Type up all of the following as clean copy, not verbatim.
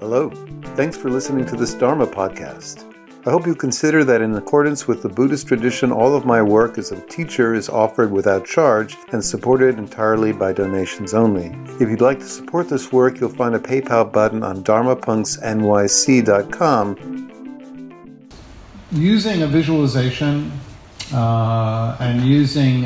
Hello. Thanks for listening to this Dharma podcast. I hope you consider that in accordance with the Buddhist tradition, all of my work as a teacher is offered without charge and supported entirely by donations only. If you'd like to support this work, you'll find a PayPal button on dharmapunksnyc.com. Using a visualization and using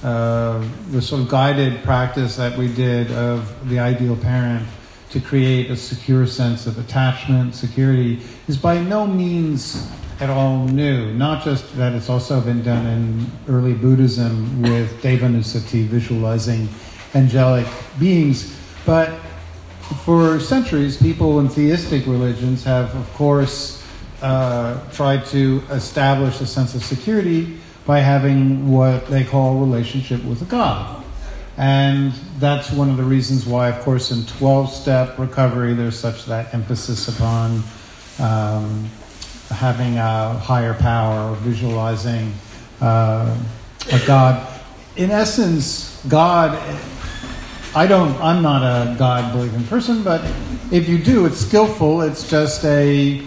the sort of guided practice that we did of the ideal parent to create a secure sense of attachment, security, is by no means at all new. Not just that, it's also been done in early Buddhism with devanusati, visualizing angelic beings. But for centuries, people in theistic religions have, of course, tried to establish a sense of security by having what they call a relationship with a god. And that's one of the reasons why, of course, in 12-step recovery, there's such that emphasis upon having a higher power or visualizing a god. In essence, God, I'm not a God-believing person, but if you do, it's skillful. It's just an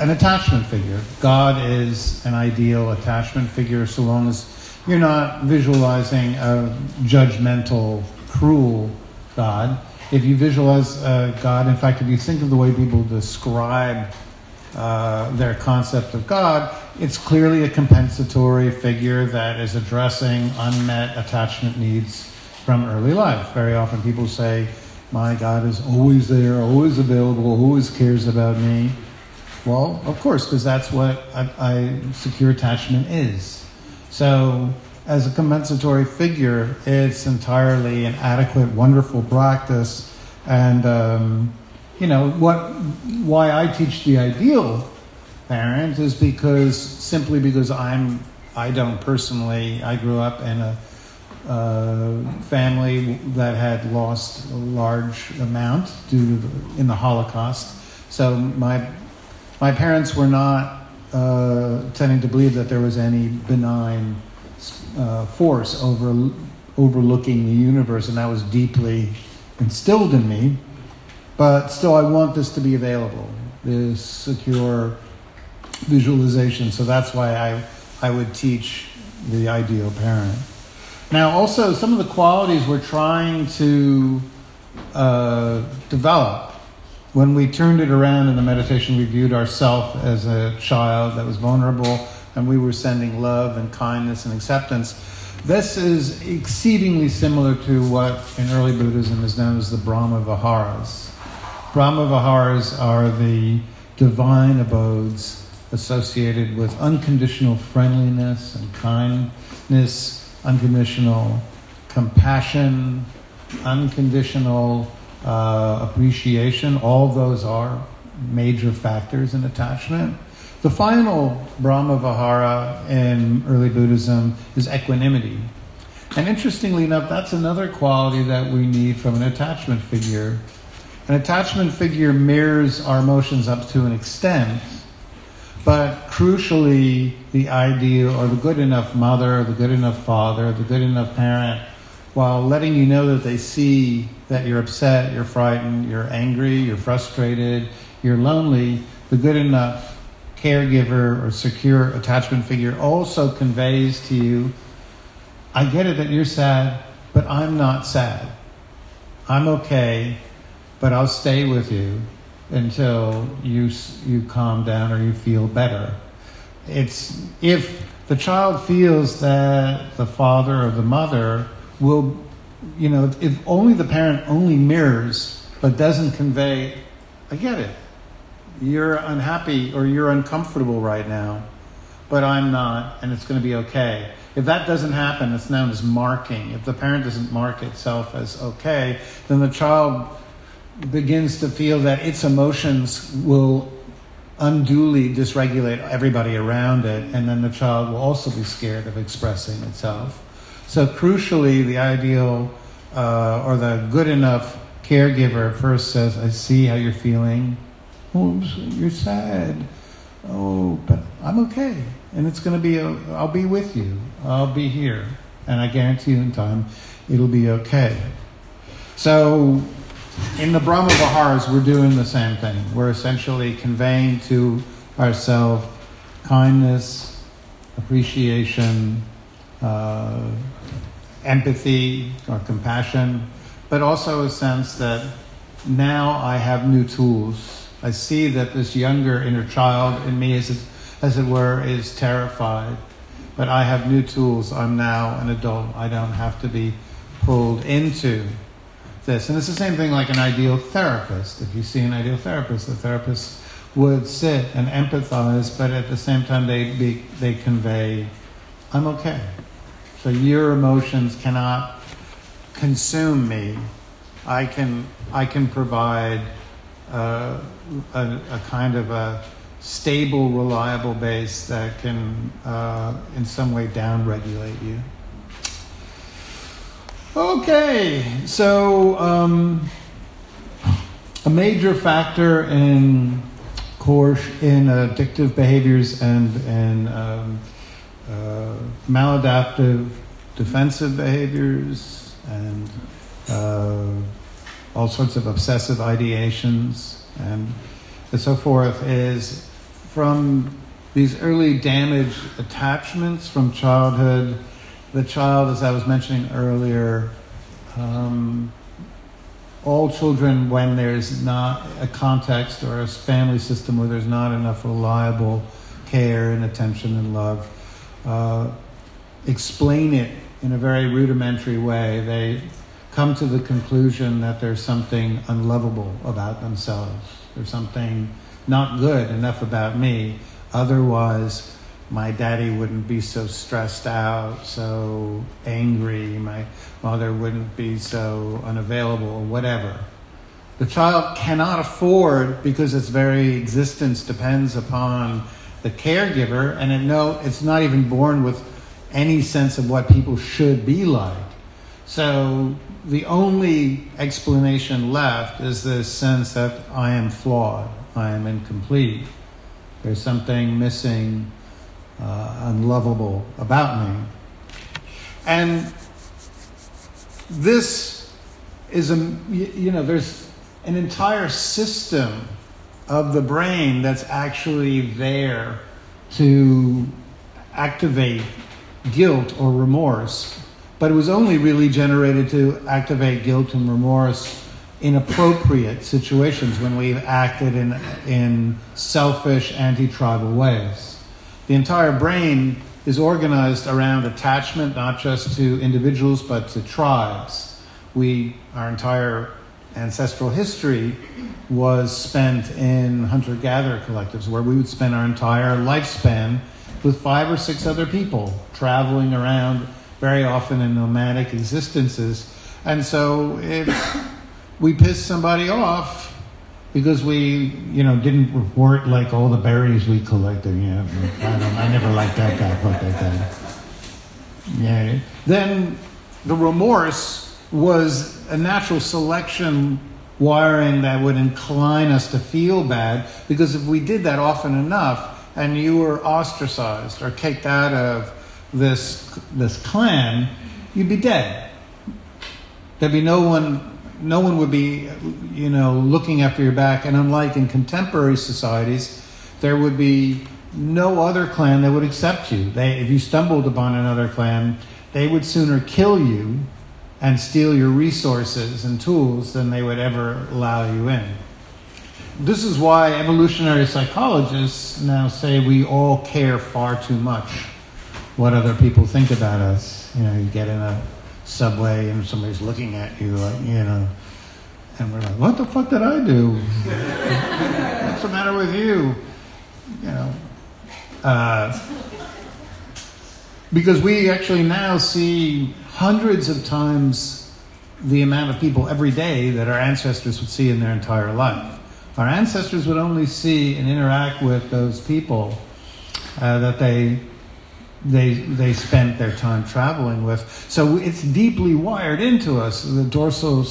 attachment figure. God is an ideal attachment figure so long as you're not visualizing a judgmental, cruel God. If you visualize God, in fact, if you think of the way people describe their concept of God, it's clearly a compensatory figure that is addressing unmet attachment needs from early life. Very often people say, my God is always there, always available, always cares about me. Well, of course, because that's what a secure attachment is. So, as a compensatory figure, it's entirely an adequate, wonderful practice. And, why I teach the ideal parent is because I don't personally, I grew up in a family that had lost a large amount in the Holocaust. So my parents were not tending to believe that there was any benign force overlooking the universe, and that was deeply instilled in me. But still, I want this to be available, this secure visualization. So that's why I would teach the ideal parent. Now, also, some of the qualities we're trying to develop. When we turned it around in the meditation, we viewed ourselves as a child that was vulnerable, and we were sending love and kindness and acceptance. This is exceedingly similar to what in early Buddhism is known as the Brahma Viharas. Brahma Viharas are the divine abodes associated with unconditional friendliness and kindness, unconditional compassion, unconditional appreciation. All those are major factors in attachment. The final Brahma Vihara in early Buddhism is equanimity. And interestingly enough, that's another quality that we need from an attachment figure. An attachment figure mirrors our emotions up to an extent, but crucially, the ideal or the good enough mother, the good enough father, the good enough parent, while letting you know that they see that you're upset, you're frightened, you're angry, you're frustrated, you're lonely, the good enough caregiver or secure attachment figure also conveys to you, I get it that you're sad, but I'm not sad. I'm okay, but I'll stay with you until you calm down or you feel better. If the child feels that the father or the mother will, if only the parent only mirrors but doesn't convey, I get it, you're unhappy or you're uncomfortable right now, but I'm not, and it's going to be okay. If that doesn't happen, it's known as marking. If the parent doesn't mark itself as okay, then the child begins to feel that its emotions will unduly dysregulate everybody around it, and then the child will also be scared of expressing itself. So crucially, the ideal or the good enough caregiver first says, I see how you're feeling. Oh, you're sad. Oh, but I'm okay. And it's going to be, I'll be with you. I'll be here. And I guarantee you in time, it'll be okay. So In the Brahma Viharas, we're doing the same thing. We're essentially conveying to ourselves kindness, appreciation, empathy or compassion, but also a sense that now I have new tools. I see that this younger inner child in me, as it were, is terrified, but I have new tools. I'm now an adult. I don't have to be pulled into this. And it's the same thing like an ideal therapist. If you see an ideal therapist, the therapist would sit and empathize, but at the same time they convey, I'm okay. So your emotions cannot consume me. I can provide a kind of a stable, reliable base that can in some way downregulate you. Okay, so a major factor in addictive behaviors and maladaptive defensive behaviors and all sorts of obsessive ideations and so forth is from these early damaged attachments from childhood. The child, as I was mentioning earlier, all children, when there's not a context or a family system where there's not enough reliable care and attention and love, explain it in a very rudimentary way. They come to the conclusion that there's something unlovable about themselves. There's something not good enough about me. Otherwise, my daddy wouldn't be so stressed out, so angry. My mother wouldn't be so unavailable, or whatever. The child cannot afford, because its very existence depends upon the caregiver, and it's not even born with any sense of what people should be like. So the only explanation left is this sense that I am flawed, I am incomplete. There's something missing, unlovable about me. And this is there's an entire system of the brain that's actually there to activate guilt or remorse, but it was only really generated to activate guilt and remorse in appropriate situations when we've acted in selfish, anti-tribal ways. The entire brain is organized around attachment, not just to individuals, but to tribes. Our entire ancestral history was spent in hunter-gatherer collectives, where we would spend our entire lifespan with 5 or 6 other people, traveling around very often in nomadic existences. And so if we piss somebody off, because we, didn't report like all the berries we collected. I never liked that guy. Fuck that guy. Yeah. Then the remorse was a natural selection wiring that would incline us to feel bad, because if we did that often enough, and you were ostracized or kicked out of this clan, you'd be dead. There'd be no one. No one would be, looking after your back. And unlike in contemporary societies, there would be no other clan that would accept you. If you stumbled upon another clan, they would sooner kill you and steal your resources and tools than they would ever allow you in. This is why evolutionary psychologists now say we all care far too much what other people think about us. You get in a subway and somebody's looking at you like, and we're like, what the fuck did I do? What's the matter with you? Because we actually now see hundreds of times the amount of people every day that our ancestors would see in their entire life. Our ancestors would only see and interact with those people that they spent their time traveling with. So it's deeply wired into us. The dorsal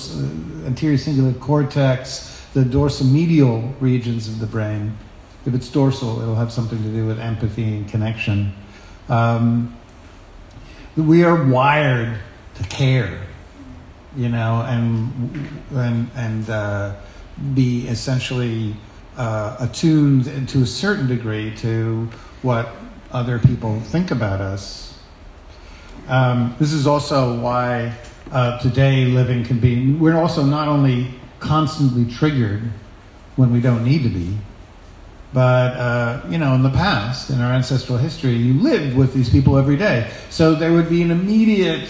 anterior cingulate cortex, the dorsomedial regions of the brain. If it's dorsal, it'll have something to do with empathy and connection. We are wired to care. you know, and be essentially attuned to a certain degree to what other people think about us. This is also why today living can be, we're also not only constantly triggered when we don't need to be, but, you know, in the past, in our ancestral history, you lived with these people every day. So there would be an immediate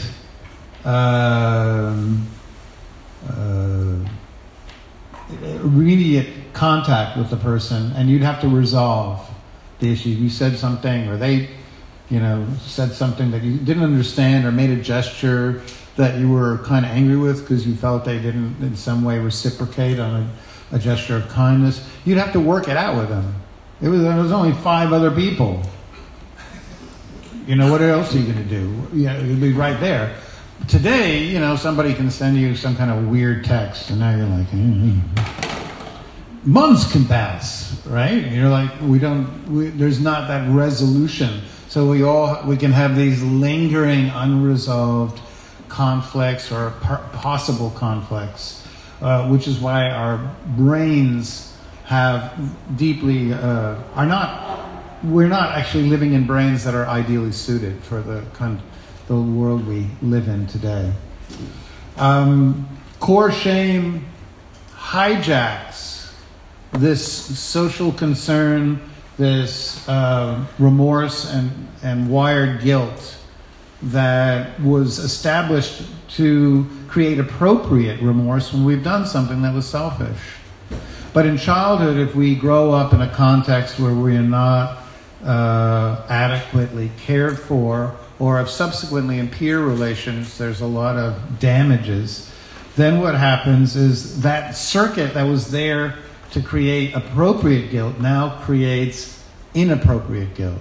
immediate contact with the person, and you'd have to resolve the issue. You said something, or they, you know, said something that you didn't understand, or made a gesture that you were kind of angry with because you felt they didn't in some way reciprocate on a gesture of kindness. You'd have to work it out with them. There was only 5 other people. You know, what else are you going to do? Yeah, you'd be right there. Today, you know, somebody can send you some kind of weird text, and now you're like, Months can pass, right? And you're like, there's not that resolution. So we can have these lingering, unresolved conflicts or possible conflicts, which is why our brains we're not actually living in brains that are ideally suited for the world we live in today. Core shame hijacks this social concern, this remorse and wired guilt that was established to create appropriate remorse when we've done something that was selfish. But in childhood, if we grow up in a context where we are not adequately cared for, or if subsequently in peer relations there's a lot of damages, then what happens is that circuit that was there to create appropriate guilt now creates inappropriate guilt.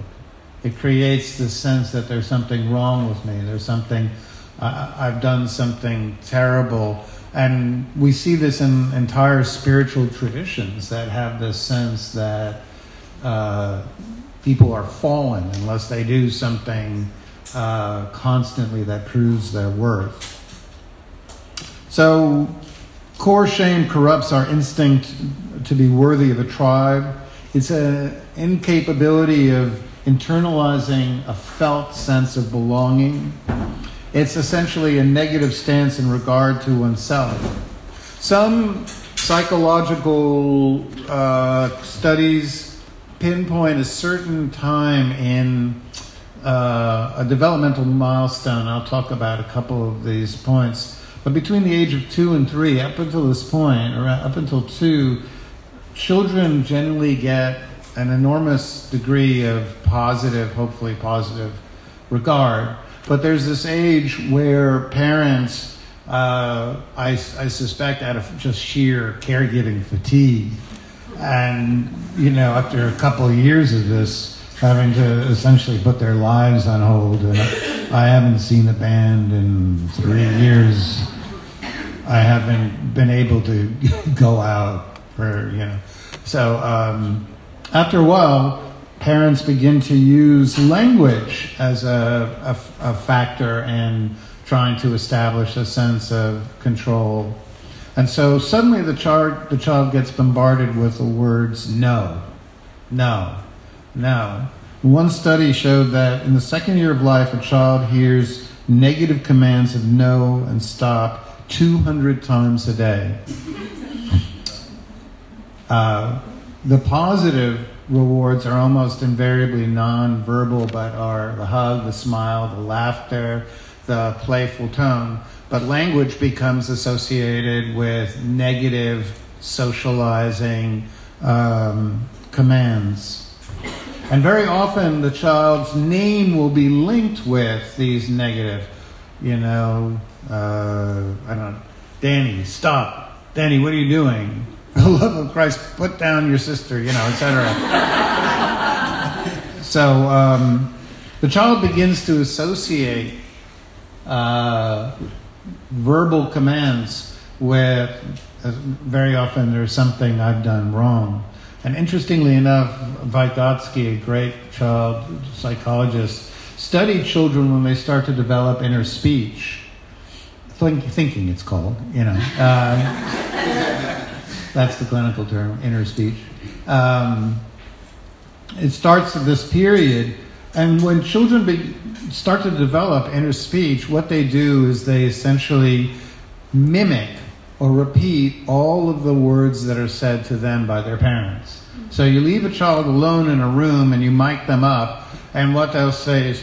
It creates the sense that there's something wrong with me, there's something, I've done something terrible. And we see this in entire spiritual traditions that have this sense that people are fallen unless they do something constantly that proves their worth. So core shame corrupts our instinct to be worthy of a tribe. It's an incapability of internalizing a felt sense of belonging. It's essentially a negative stance in regard to oneself. Some psychological studies pinpoint a certain time in a developmental milestone. I'll talk about a couple of these points. But between the age of 2 and 3, up until this point, or up until 2, children generally get an enormous degree of positive, hopefully positive, regard. But there's this age where parents, I suspect out of just sheer caregiving fatigue, and, you know, after a couple of years of this, having to essentially put their lives on hold. And I haven't seen the band in 3 years. I haven't been able to go out for, you know. So after a while, parents begin to use language as a factor in trying to establish a sense of control. And so suddenly the child gets bombarded with the words, no, no. Now, one study showed that in the second year of life, a child hears negative commands of no and stop 200 times a day. The positive rewards are almost invariably non-verbal, but are the hug, the smile, the laughter, the playful tone. But language becomes associated with negative socializing commands. And very often the child's name will be linked with these negative, you know, I don't know, Danny, stop. Danny, what are you doing? For the love of Christ, put down your sister, you know, etc. So the child begins to associate verbal commands with, very often there's something I've done wrong. And interestingly enough, Vygotsky, a great child psychologist, studied children when they start to develop inner speech thinking it's called, you know. That's the clinical term, inner speech. It starts at this period, and when children start to develop inner speech, what they do is they essentially mimic or repeat all of the words that are said to them by their parents. So you leave a child alone in a room and you mic them up, and what they'll say is,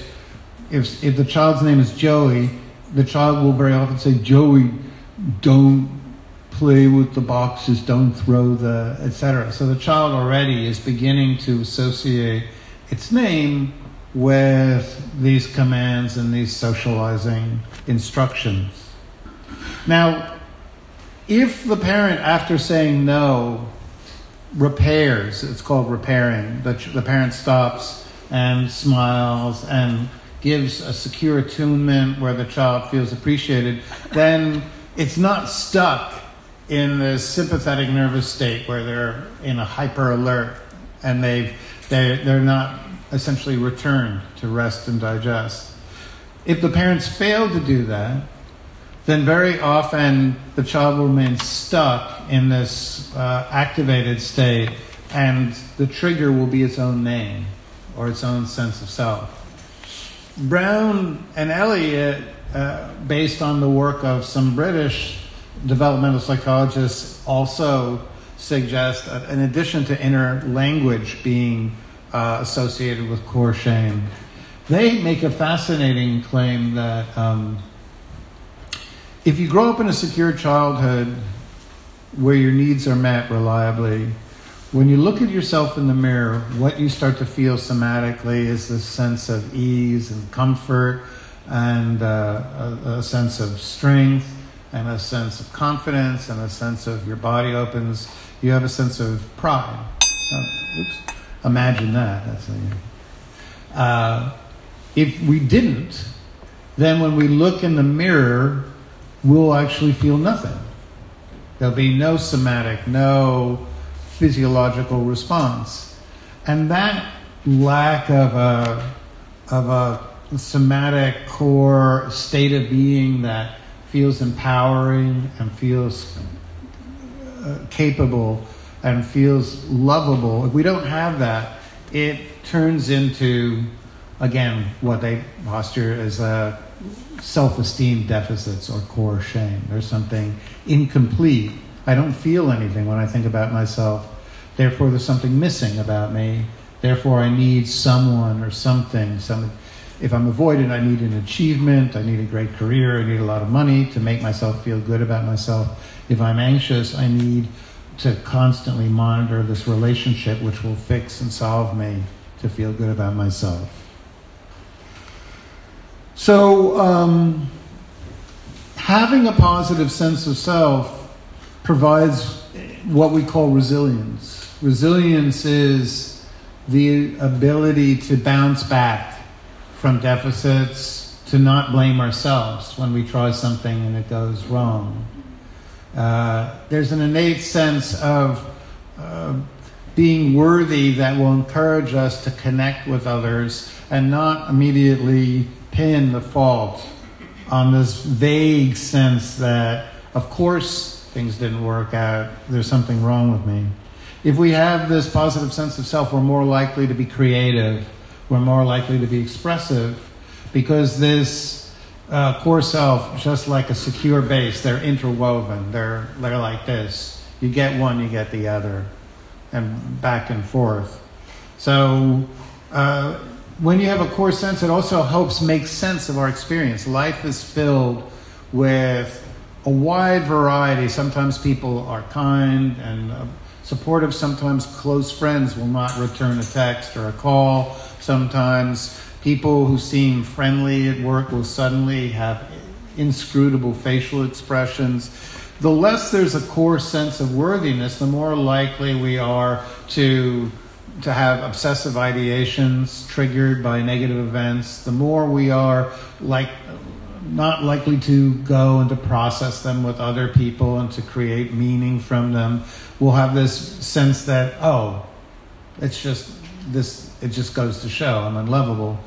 if the child's name is Joey, the child will very often say, Joey, don't play with the boxes, don't throw the, etc. So the child already is beginning to associate its name with these commands and these socializing instructions. Now, if the parent, after saying no, repairs, it's called repairing, the parent stops and smiles and gives a secure attunement where the child feels appreciated, then it's not stuck in this sympathetic nervous state where they're in a hyper alert and they're not essentially returned to rest and digest. If the parents fail to do that, then very often the child will remain stuck in this activated state, and the trigger will be its own name or its own sense of self. Brown and Elliot, based on the work of some British developmental psychologists, also suggest, in addition to inner language being associated with core shame, they make a fascinating claim that if you grow up in a secure childhood where your needs are met reliably, when you look at yourself in the mirror, what you start to feel somatically is this sense of ease and comfort and a sense of strength and a sense of confidence and a sense of your body opens. You have a sense of pride. Oops. Imagine that. That's like, if we didn't, then when we look in the mirror, we'll actually feel nothing. There'll be no somatic, no physiological response. And that lack of a somatic core state of being that feels empowering and feels capable and feels lovable, if we don't have that, it turns into, again, what they posture as a self-esteem deficits or core shame. There's something incomplete. I don't feel anything when I think about myself. Therefore, there's something missing about me. Therefore, I need someone or something. If I'm avoided, I need an achievement. I need a great career. I need a lot of money to make myself feel good about myself. If I'm anxious, I need to constantly monitor this relationship which will fix and solve me to feel good about myself. So having a positive sense of self provides what we call resilience. Resilience is the ability to bounce back from deficits, to not blame ourselves when we try something and it goes wrong. There's an innate sense of being worthy that will encourage us to connect with others and not immediately pin the fault on this vague sense that, of course, things didn't work out, there's something wrong with me. If we have this positive sense of self, we're more likely to be creative, we're more likely to be expressive, because this core self, just like a secure base, they're interwoven, they're like this. You get one, you get the other, and back and forth. So, when you have a core sense, it also helps make sense of our experience. Life is filled with a wide variety. Sometimes people are kind and supportive. Sometimes close friends will not return a text or a call. Sometimes people who seem friendly at work will suddenly have inscrutable facial expressions. The less there's a core sense of worthiness, the more likely we are to have obsessive ideations triggered by negative events, the more we are not likely to go and to process them with other people and to create meaning from them. We'll have this sense that, oh, it just goes to show I'm unlovable.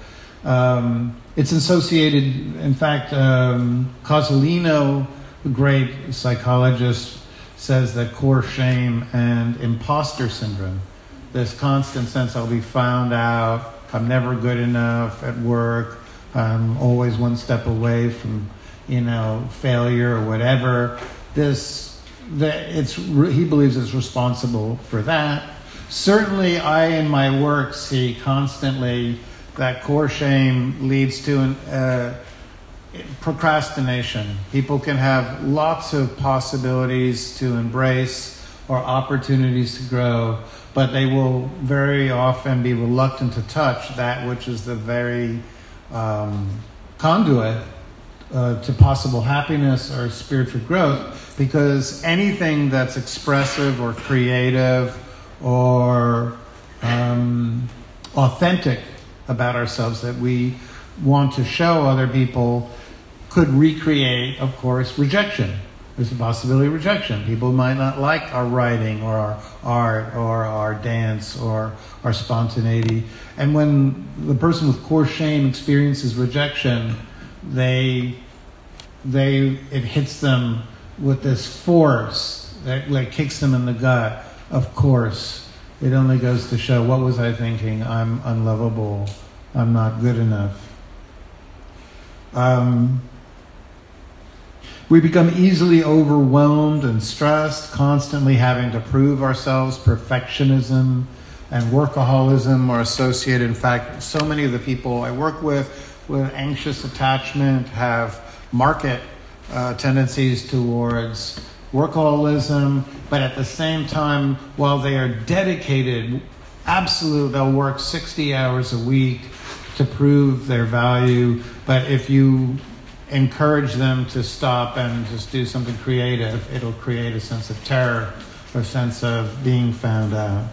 It's associated, in fact, Cozzolino, the great psychologist, says that core shame and imposter syndrome, this constant sense I'll be found out, I'm never good enough at work, I'm always one step away from, failure or whatever. He believes it's responsible for that. Certainly, I in my work see constantly that core shame leads to procrastination. People can have lots of possibilities to embrace or opportunities to grow, but they will very often be reluctant to touch that which is the very conduit to possible happiness or spiritual growth, because anything that's expressive or creative or authentic about ourselves that we want to show other people could recreate, of course, rejection. There's a possibility of rejection. People might not like our writing or our art or our dance or our spontaneity. And when the person with core shame experiences rejection, it hits them with this force that like kicks them in the gut. Of course, it only goes to show, what was I thinking? I'm unlovable. I'm not good enough. We become easily overwhelmed and stressed, constantly having to prove ourselves. Perfectionism and workaholism are associated. In fact, so many of the people I work with anxious attachment, have market tendencies towards workaholism, but at the same time, while they are dedicated, absolute, they'll work 60 hours a week to prove their value. But if you encourage them to stop and just do something creative, it'll create a sense of terror or a sense of being found out.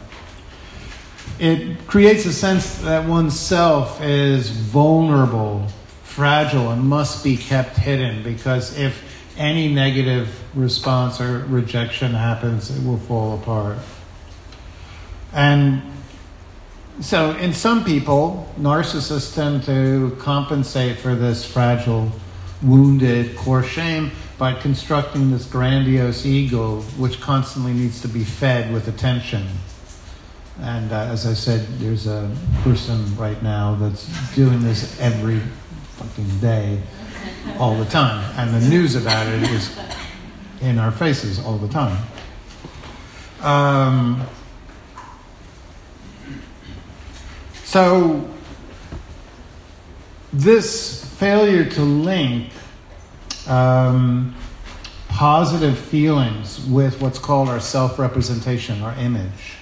It creates a sense that oneself is vulnerable, fragile, and must be kept hidden, because if any negative response or rejection happens, it will fall apart. And so in some people, narcissists tend to compensate for this fragile, wounded core shame by constructing this grandiose ego, which constantly needs to be fed with attention. And as I said, there's a person right now that's doing this every fucking day, all the time. And the news about it is in our faces all the time. So this failure to link positive feelings with what's called our self-representation, our image.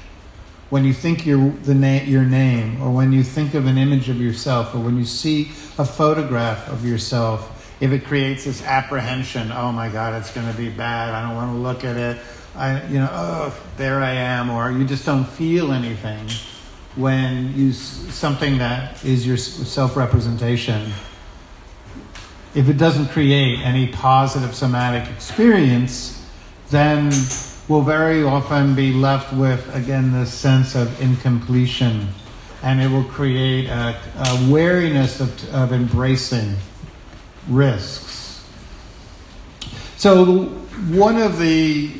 When you think your name, or when you think of an image of yourself, or when you see a photograph of yourself, if it creates this apprehension, oh my God, it's going to be bad, I don't want to look at it, oh, there I am, or you just don't feel anything. When you something that is your self-representation, if it doesn't create any positive somatic experience, then we'll very often be left with, again, this sense of incompletion, and it will create a wariness of embracing risks. So one of the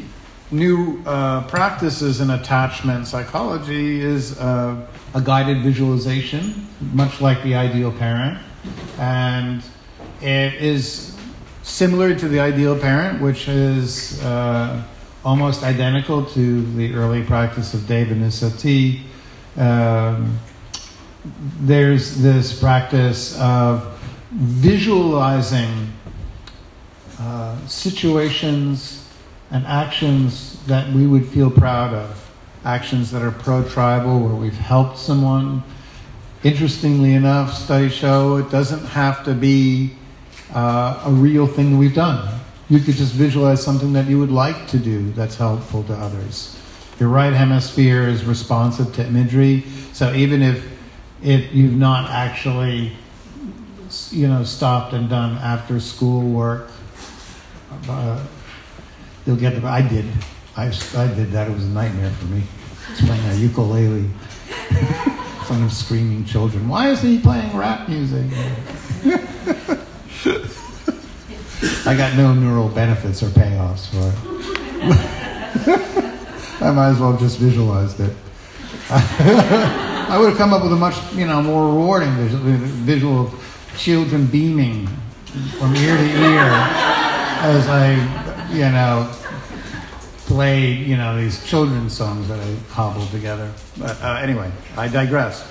new practices in attachment psychology is a guided visualization, much like the ideal parent. And it is similar to the ideal parent, which is almost identical to the early practice of devanusati. There's this practice of visualizing situations and actions that we would feel proud of, actions that are pro-tribal, where we've helped someone. Interestingly enough, studies show it doesn't have to be a real thing we've done. You could just visualize something that you would like to do that's helpful to others. Your right hemisphere is responsive to imagery, so even if you've not actually, stopped and done after school work, you'll get the, I did that. It was a nightmare for me. It's playing a ukulele. fun of screaming children. Why isn't he playing rap music? I got no neural benefits or payoffs for it. I might as well have just visualized it. I would have come up with a much, more rewarding visual of children beaming from ear to ear as I, played, these children's songs that I hobbled together. But anyway, I digress.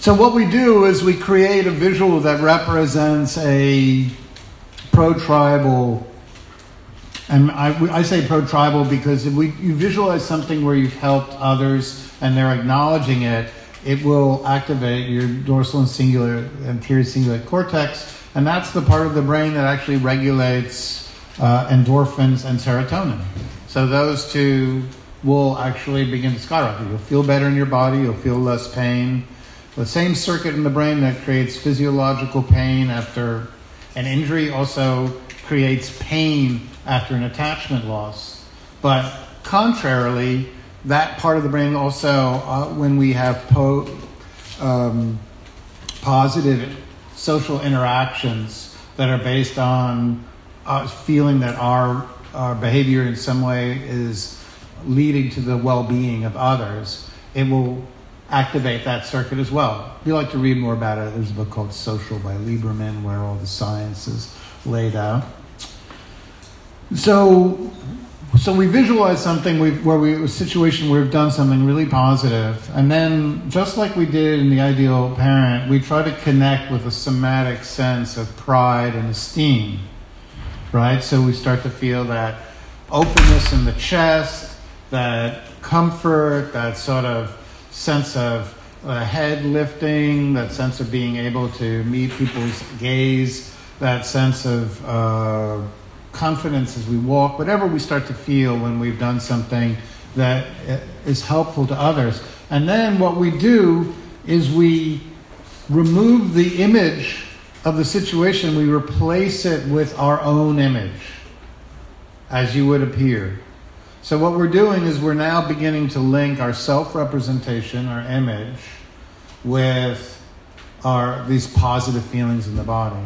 So what we do is we create a visual that represents a pro-tribal, and I say pro-tribal because if you visualize something where you've helped others and they're acknowledging it, it will activate your dorsal and cingulate, anterior cingulate cortex, and that's the part of the brain that actually regulates endorphins and serotonin. So those two will actually begin to skyrocket. You'll feel better in your body, you'll feel less pain. The same circuit in the brain that creates physiological pain after an injury also creates pain after an attachment loss. But contrarily, that part of the brain also, when we have positive social interactions that are based on feeling that our behavior in some way is leading to the well-being of others, it will activate that circuit as well. If you like to read more about it, there's a book called Social by Lieberman where all the science is laid out. So we visualize something a situation where we've done something really positive, and then just like we did in the ideal parent, we try to connect with a somatic sense of pride and esteem, right? So we start to feel that openness in the chest, that comfort, that sort of sense of head lifting, that sense of being able to meet people's gaze, that sense of confidence as we walk, whatever we start to feel when we've done something that is helpful to others. And then what we do is we remove the image of the situation, we replace it with our own image, as you would appear. So what we're doing is we're now beginning to link our self-representation, our image, with these positive feelings in the body.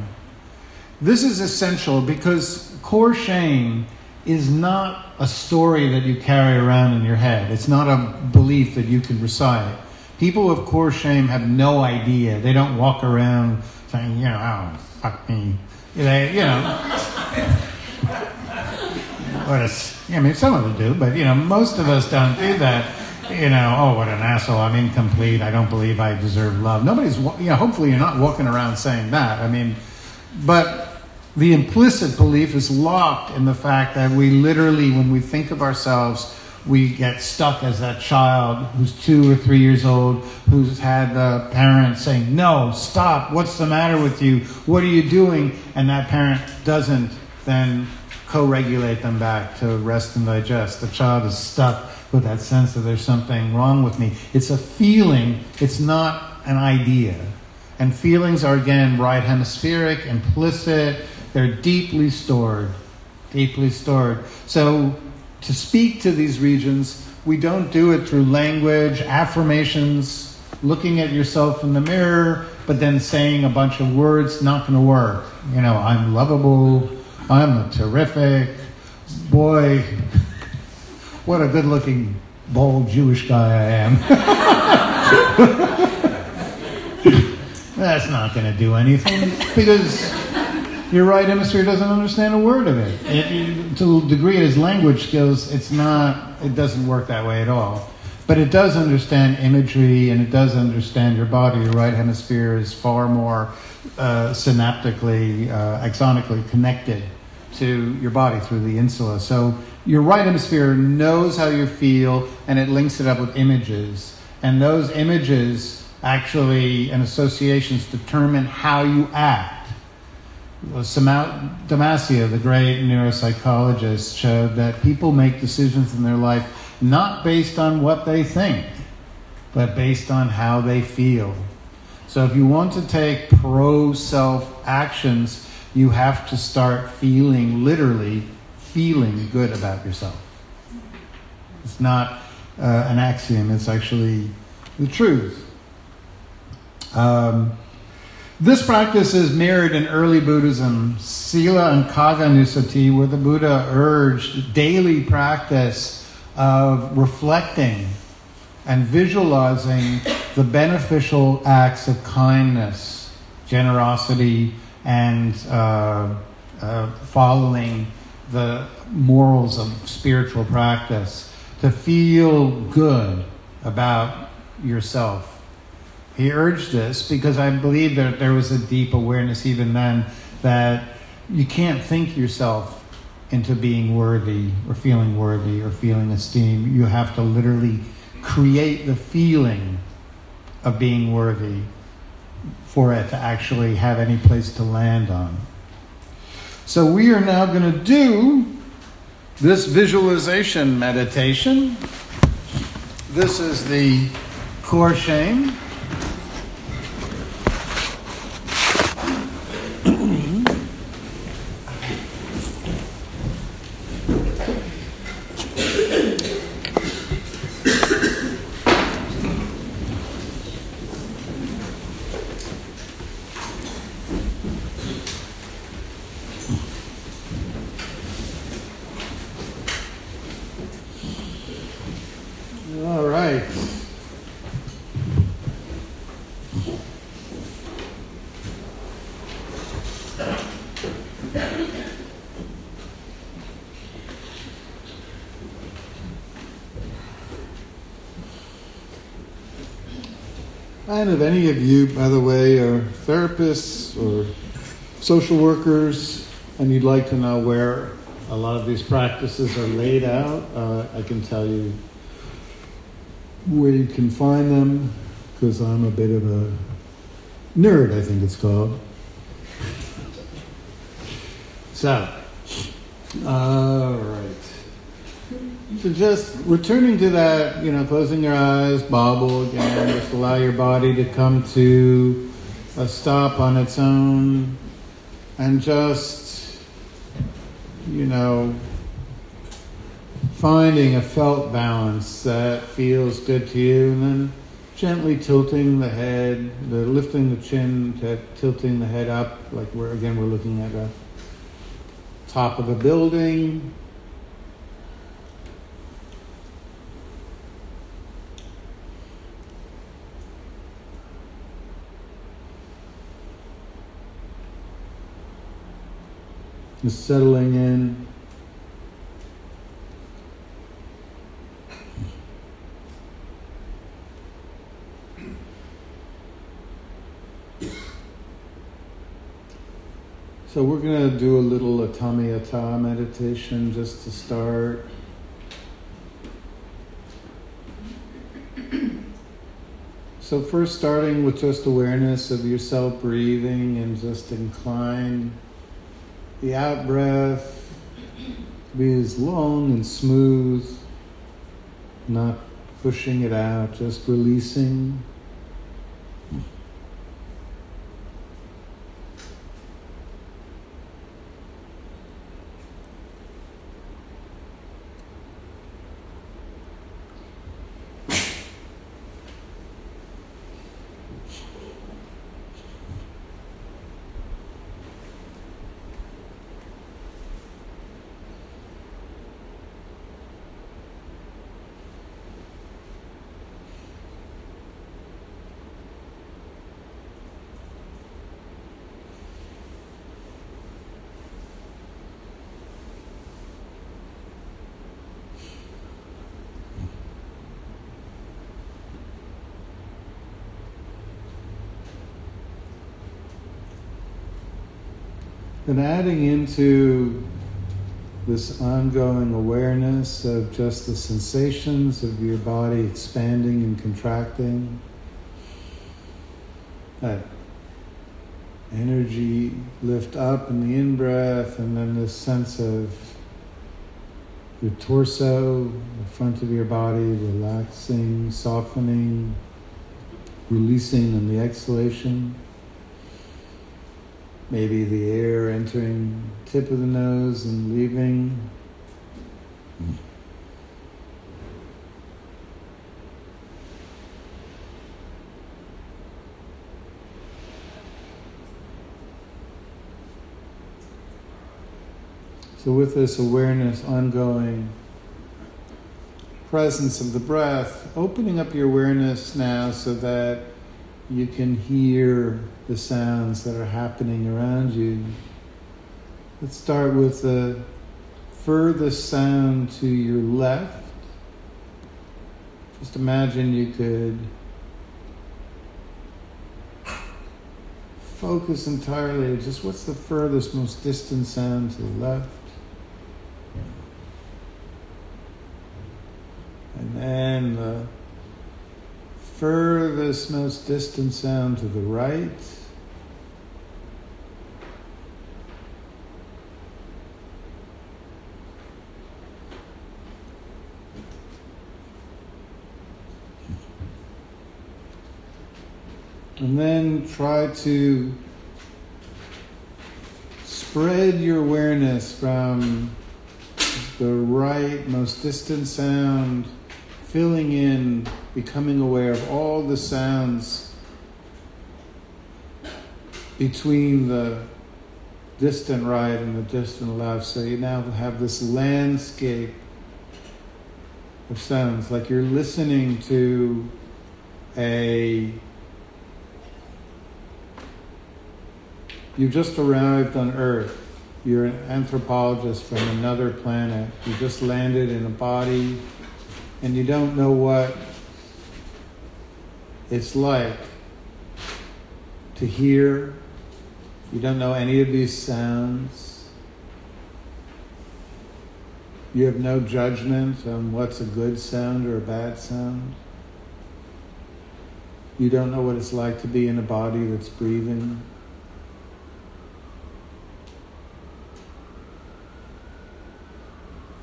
This is essential because core shame is not a story that you carry around in your head. It's not a belief that you can recite. People with core shame have no idea. They don't walk around saying, oh, fuck me. Some of them do, but most of us don't do that. Oh, what an asshole, I'm incomplete, I don't believe I deserve love. Nobody's, hopefully you're not walking around saying that. But the implicit belief is locked in the fact that we literally, when we think of ourselves, we get stuck as that child who's 2 or 3 years old, who's had the parent saying, no, stop, what's the matter with you? What are you doing? And that parent doesn't then co-regulate them back to rest and digest. The child is stuck with that sense that there's something wrong with me. It's a feeling, it's not an idea. And feelings are, again, right hemispheric, implicit, they're deeply stored, deeply stored. So to speak to these regions, we don't do it through language, affirmations, looking at yourself in the mirror, but then saying a bunch of words, not going to work. I'm lovable, I'm a terrific boy. What a good-looking, bald Jewish guy I am. That's not going to do anything because your right hemisphere doesn't understand a word of it. To the degree it is language skills, it doesn't work that way at all. But it does understand imagery and it does understand your body. Your right hemisphere is far more synaptically, axonically connected to your body through the insula. So your right hemisphere knows how you feel and it links it up with images. And those images actually and associations determine how you act. Damasio, the great neuropsychologist, showed that people make decisions in their life not based on what they think, but based on how they feel. So if you want to take pro-self actions, you have to start feeling, literally feeling good about yourself. It's not an axiom, it's actually the truth. This practice is mirrored in early Buddhism. Sila and Caga Nusati, where the Buddha urged daily practice of reflecting and visualizing the beneficial acts of kindness, generosity, and following the morals of spiritual practice, to feel good about yourself. He urged this because I believe that there was a deep awareness even then that you can't think yourself into being worthy or feeling esteem. You have to literally create the feeling of being worthy for it to actually have any place to land on. So we are now going to do this visualization meditation. This is the core shame. And if any of you, by the way, are therapists or social workers and you'd like to know where a lot of these practices are laid out, I can tell you where you can find them, because I'm a bit of a nerd, I think it's called. So, all right. So just returning to that, closing your eyes, bobble again, just allow your body to come to a stop on its own, and just, finding a felt balance that feels good to you, and then gently tilting the head, lifting the chin to tilting the head up, like we're looking at the top of a building. Just settling in. So we're going to do a little Atami Yata meditation just to start. So first starting with just awareness of yourself breathing, and just incline the out-breath to be as long and smooth, not pushing it out, just releasing. And adding into this ongoing awareness of just the sensations of your body expanding and contracting, that energy lift up in the in-breath, and then this sense of your torso, the front of your body, relaxing, softening, releasing in the exhalation. Maybe the air entering tip of the nose and leaving. So with this awareness, ongoing presence of the breath, opening up your awareness now so that you can hear the sounds that are happening around you. Let's start with the furthest sound to your left. Just imagine you could focus entirely, just what's the furthest, most distant sound to the left. And then the furthest, most distant sound to the right. And then try to spread your awareness from the right, most distant sound, filling in, becoming aware of all the sounds between the distant right and the distant left. So you now have this landscape of sounds, like you're listening to you've just arrived on Earth. You're an anthropologist from another planet. You just landed in a body and you don't know what it's like to hear. You don't know any of these sounds. You have no judgment on what's a good sound or a bad sound. You don't know what it's like to be in a body that's breathing.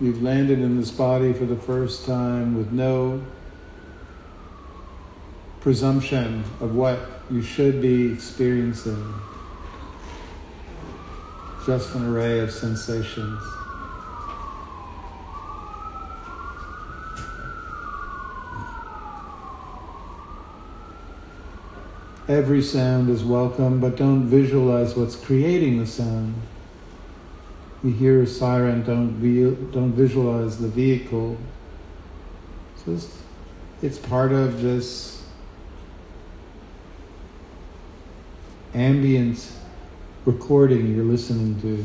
You've landed in this body for the first time with no presumption of what you should be experiencing. Just an array of sensations. Every sound is welcome, but don't visualize what's creating the sound. You hear a siren, don't visualize the vehicle. So it's part of this ambient recording you're listening to.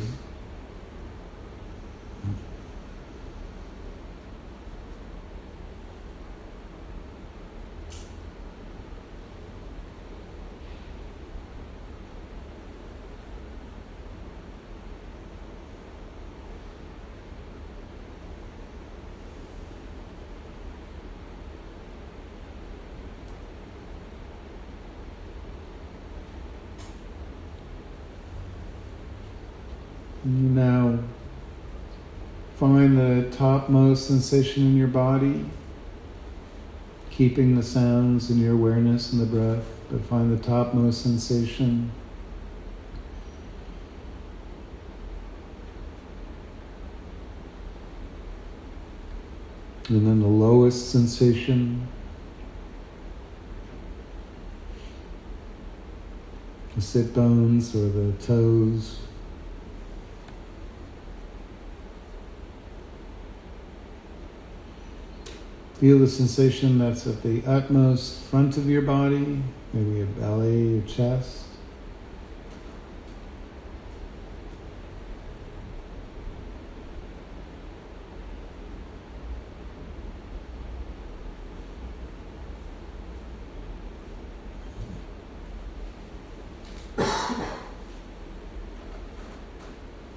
Find the topmost sensation in your body, keeping the sounds in your awareness and the breath, but find the topmost sensation. And then the lowest sensation. The sit bones or the toes. Feel the sensation that's at the utmost front of your body, maybe your belly, your chest.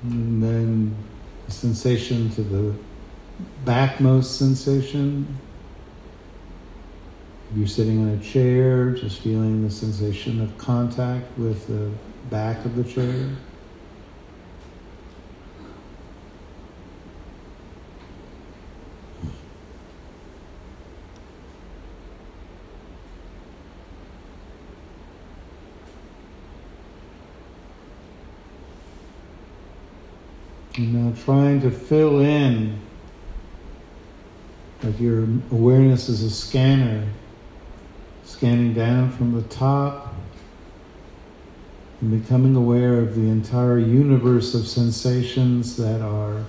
And then the sensation to the backmost sensation. If you're sitting on a chair, just feeling the sensation of contact with the back of the chair. And now trying to fill in, like your awareness is a scanner, scanning down from the top and becoming aware of the entire universe of sensations that are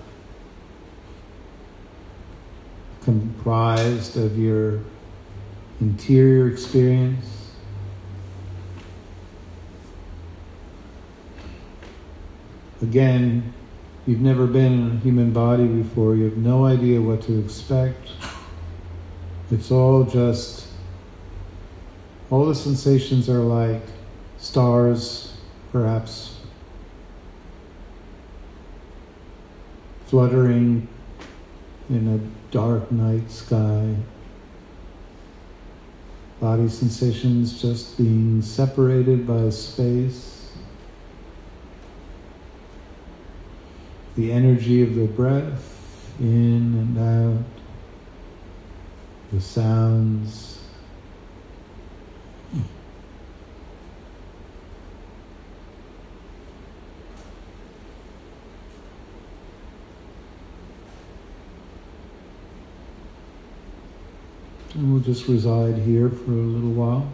comprised of your interior experience. Again, you've never been in a human body before. You have no idea what to expect. It's all just, all the sensations are like stars, perhaps, fluttering in a dark night sky. Body sensations just being separated by space. The energy of the breath, in and out, the sounds. And we'll just reside here for a little while.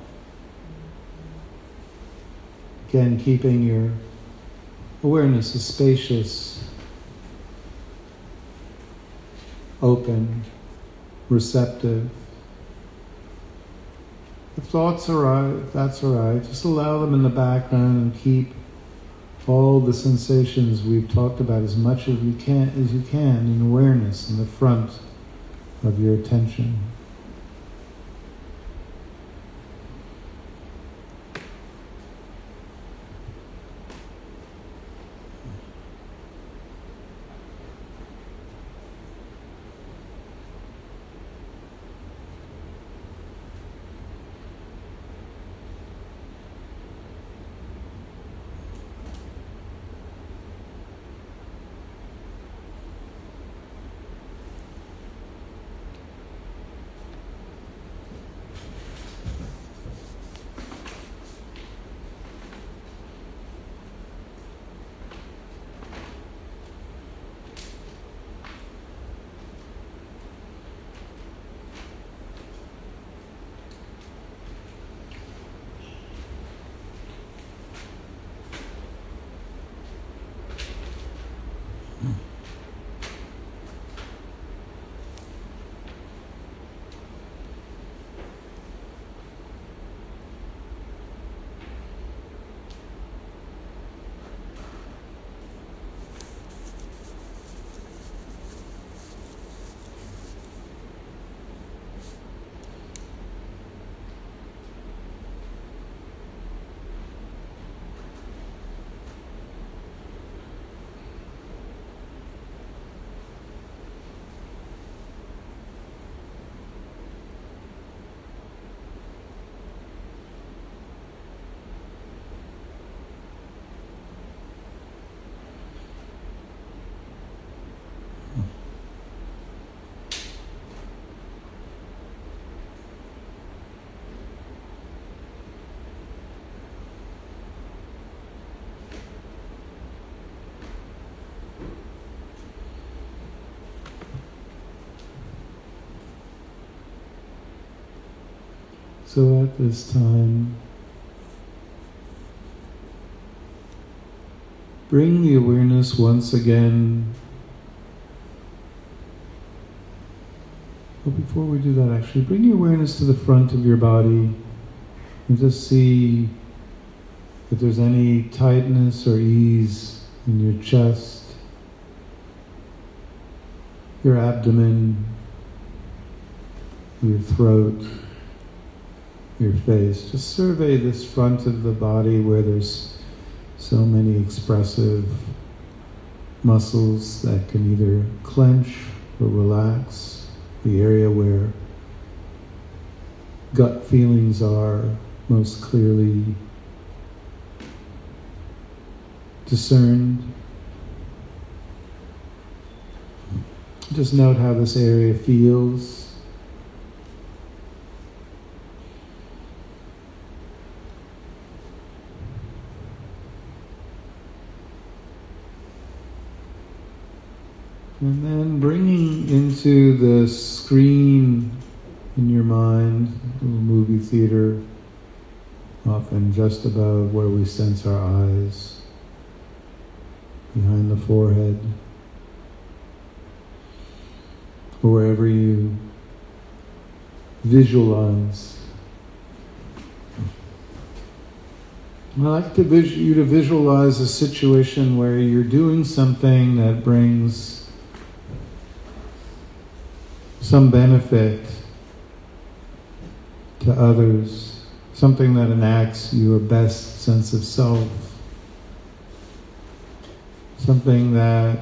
Again, keeping your awareness is spacious, open, receptive. The thoughts are right, that's all right. Just allow them in the background and keep all the sensations we've talked about as much as you can in awareness in the front of your attention. So at this time, bring the awareness once again. But before we do that, actually, bring the awareness to the front of your body and just see if there's any tightness or ease in your chest, your abdomen, your throat, your face. Just survey this front of the body where there's so many expressive muscles that can either clench or relax, the area where gut feelings are most clearly discerned. Just note how this area feels. And then bringing into the screen in your mind, a little movie theater, often just above where we sense our eyes, behind the forehead, or wherever you visualize. I like you to visualize a situation where you're doing something that brings some benefit to others, something that enacts your best sense of self, something that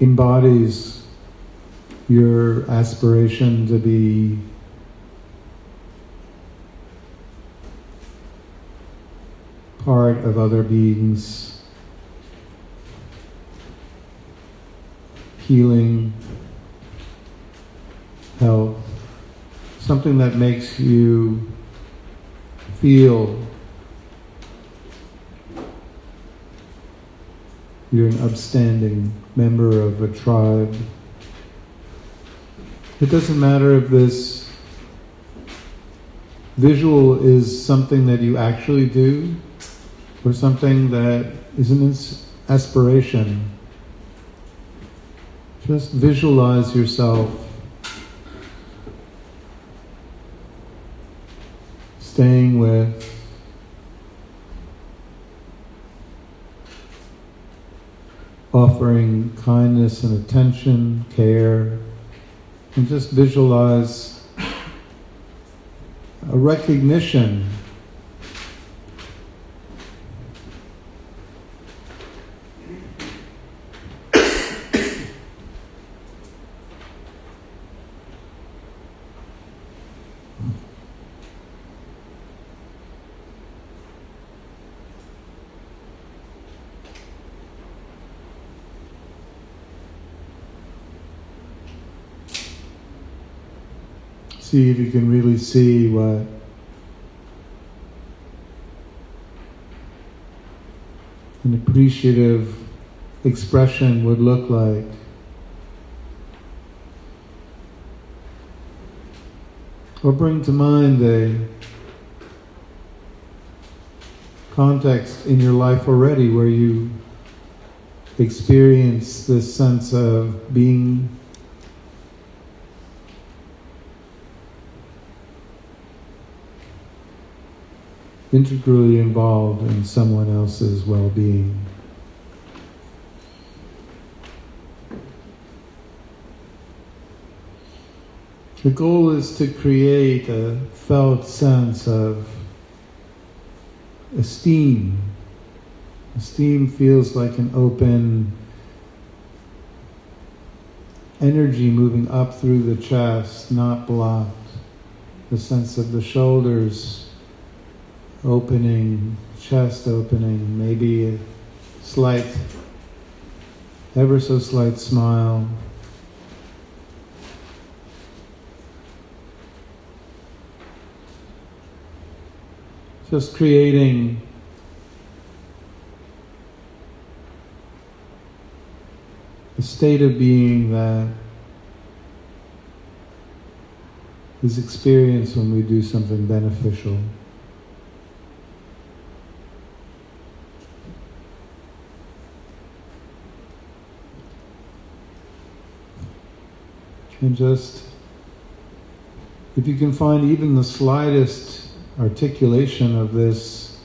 embodies your aspiration to be part of other beings' healing, health, something that makes you feel you're an upstanding member of a tribe. It doesn't matter if this visual is something that you actually do or something that is an aspiration. Just visualize yourself staying with offering kindness and attention, care, and just visualize a recognition . See if you can really see what an appreciative expression would look like. Or bring to mind a context in your life already where you experience this sense of being integrally involved in someone else's well-being. The goal is to create a felt sense of esteem. Esteem feels like an open energy moving up through the chest, not blocked. The sense of the shoulders opening, chest opening, maybe a slight, ever so slight smile. Just creating a state of being that is experienced when we do something beneficial. And just, if you can find even the slightest articulation of this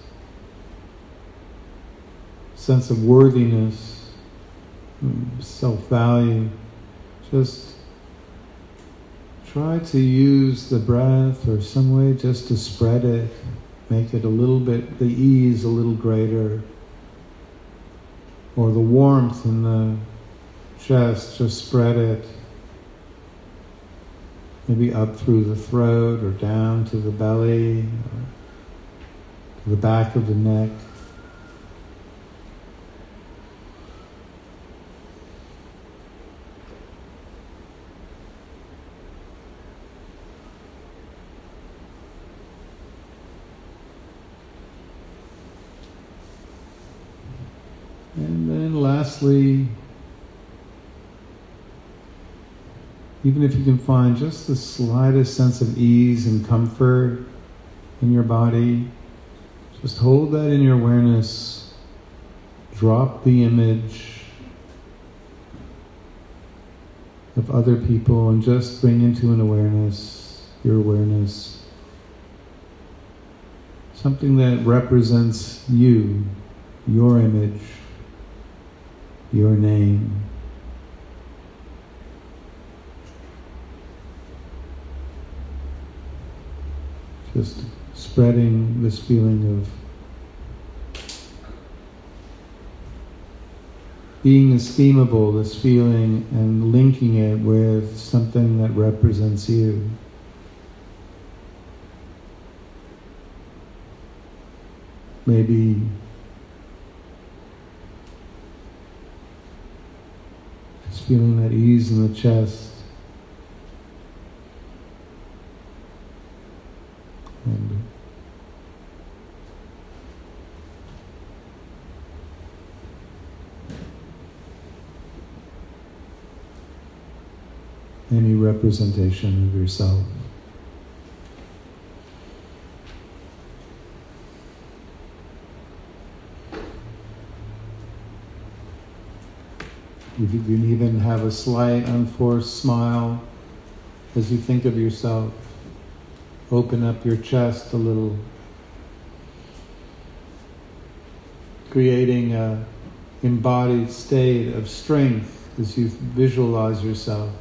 sense of worthiness, self-value, just try to use the breath or some way just to spread it, make it a little bit, the ease a little greater, or the warmth in the chest, just spread it. Maybe up through the throat or down to the belly, or to the back of the neck. And then lastly, even if you can find just the slightest sense of ease and comfort in your body, just hold that in your awareness, drop the image of other people and just bring into an awareness, your awareness, something that represents you, your image, your name. Just spreading this feeling of being esteemable, this feeling, and linking it with something that represents you. Maybe just feeling that ease in the chest. And any representation of yourself. If you can even have a slight, unforced smile as you think of yourself. Open up your chest a little, creating an embodied state of strength as you visualize yourself.